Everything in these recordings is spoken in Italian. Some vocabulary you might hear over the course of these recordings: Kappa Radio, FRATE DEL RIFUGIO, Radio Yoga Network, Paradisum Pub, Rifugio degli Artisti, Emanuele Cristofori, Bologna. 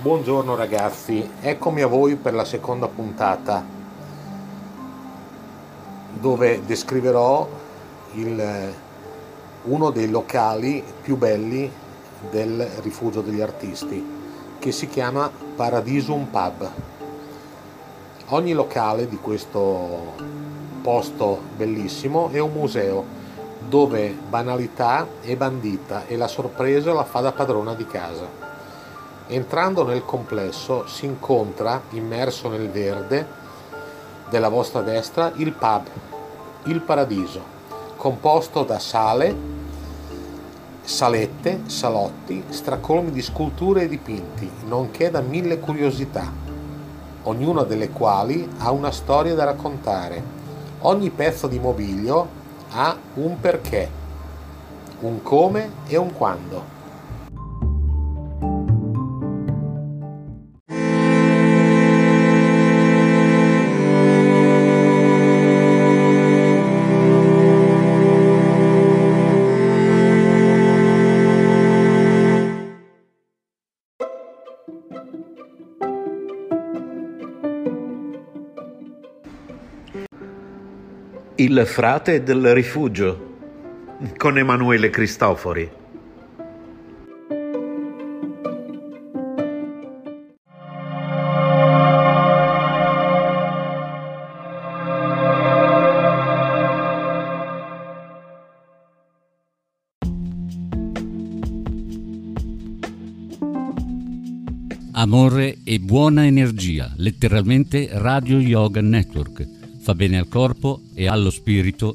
Buongiorno ragazzi, eccomi a voi per la seconda puntata dove descriverò uno dei locali più belli del Rifugio degli Artisti, che si chiama Paradisum Pub. Ogni locale di questo posto bellissimo è un museo dove banalità è bandita e la sorpresa la fa da padrona di casa. Entrando nel complesso si incontra, immerso nel verde della vostra destra, il pub, il paradiso, composto da sale, salette, salotti, stracolmi di sculture e dipinti, nonché da 1000 curiosità, ognuna delle quali ha una storia da raccontare. Ogni pezzo di mobilio ha un perché, un come e un quando. Il frate del rifugio con Emanuele Cristofori. Amore e buona energia, letteralmente Radio Yoga Network. Fa bene al corpo e allo spirito.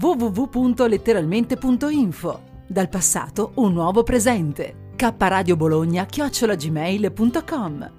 www.letteralmente.info. Dal passato un nuovo presente. Kappa Radio Bologna @gmail.com.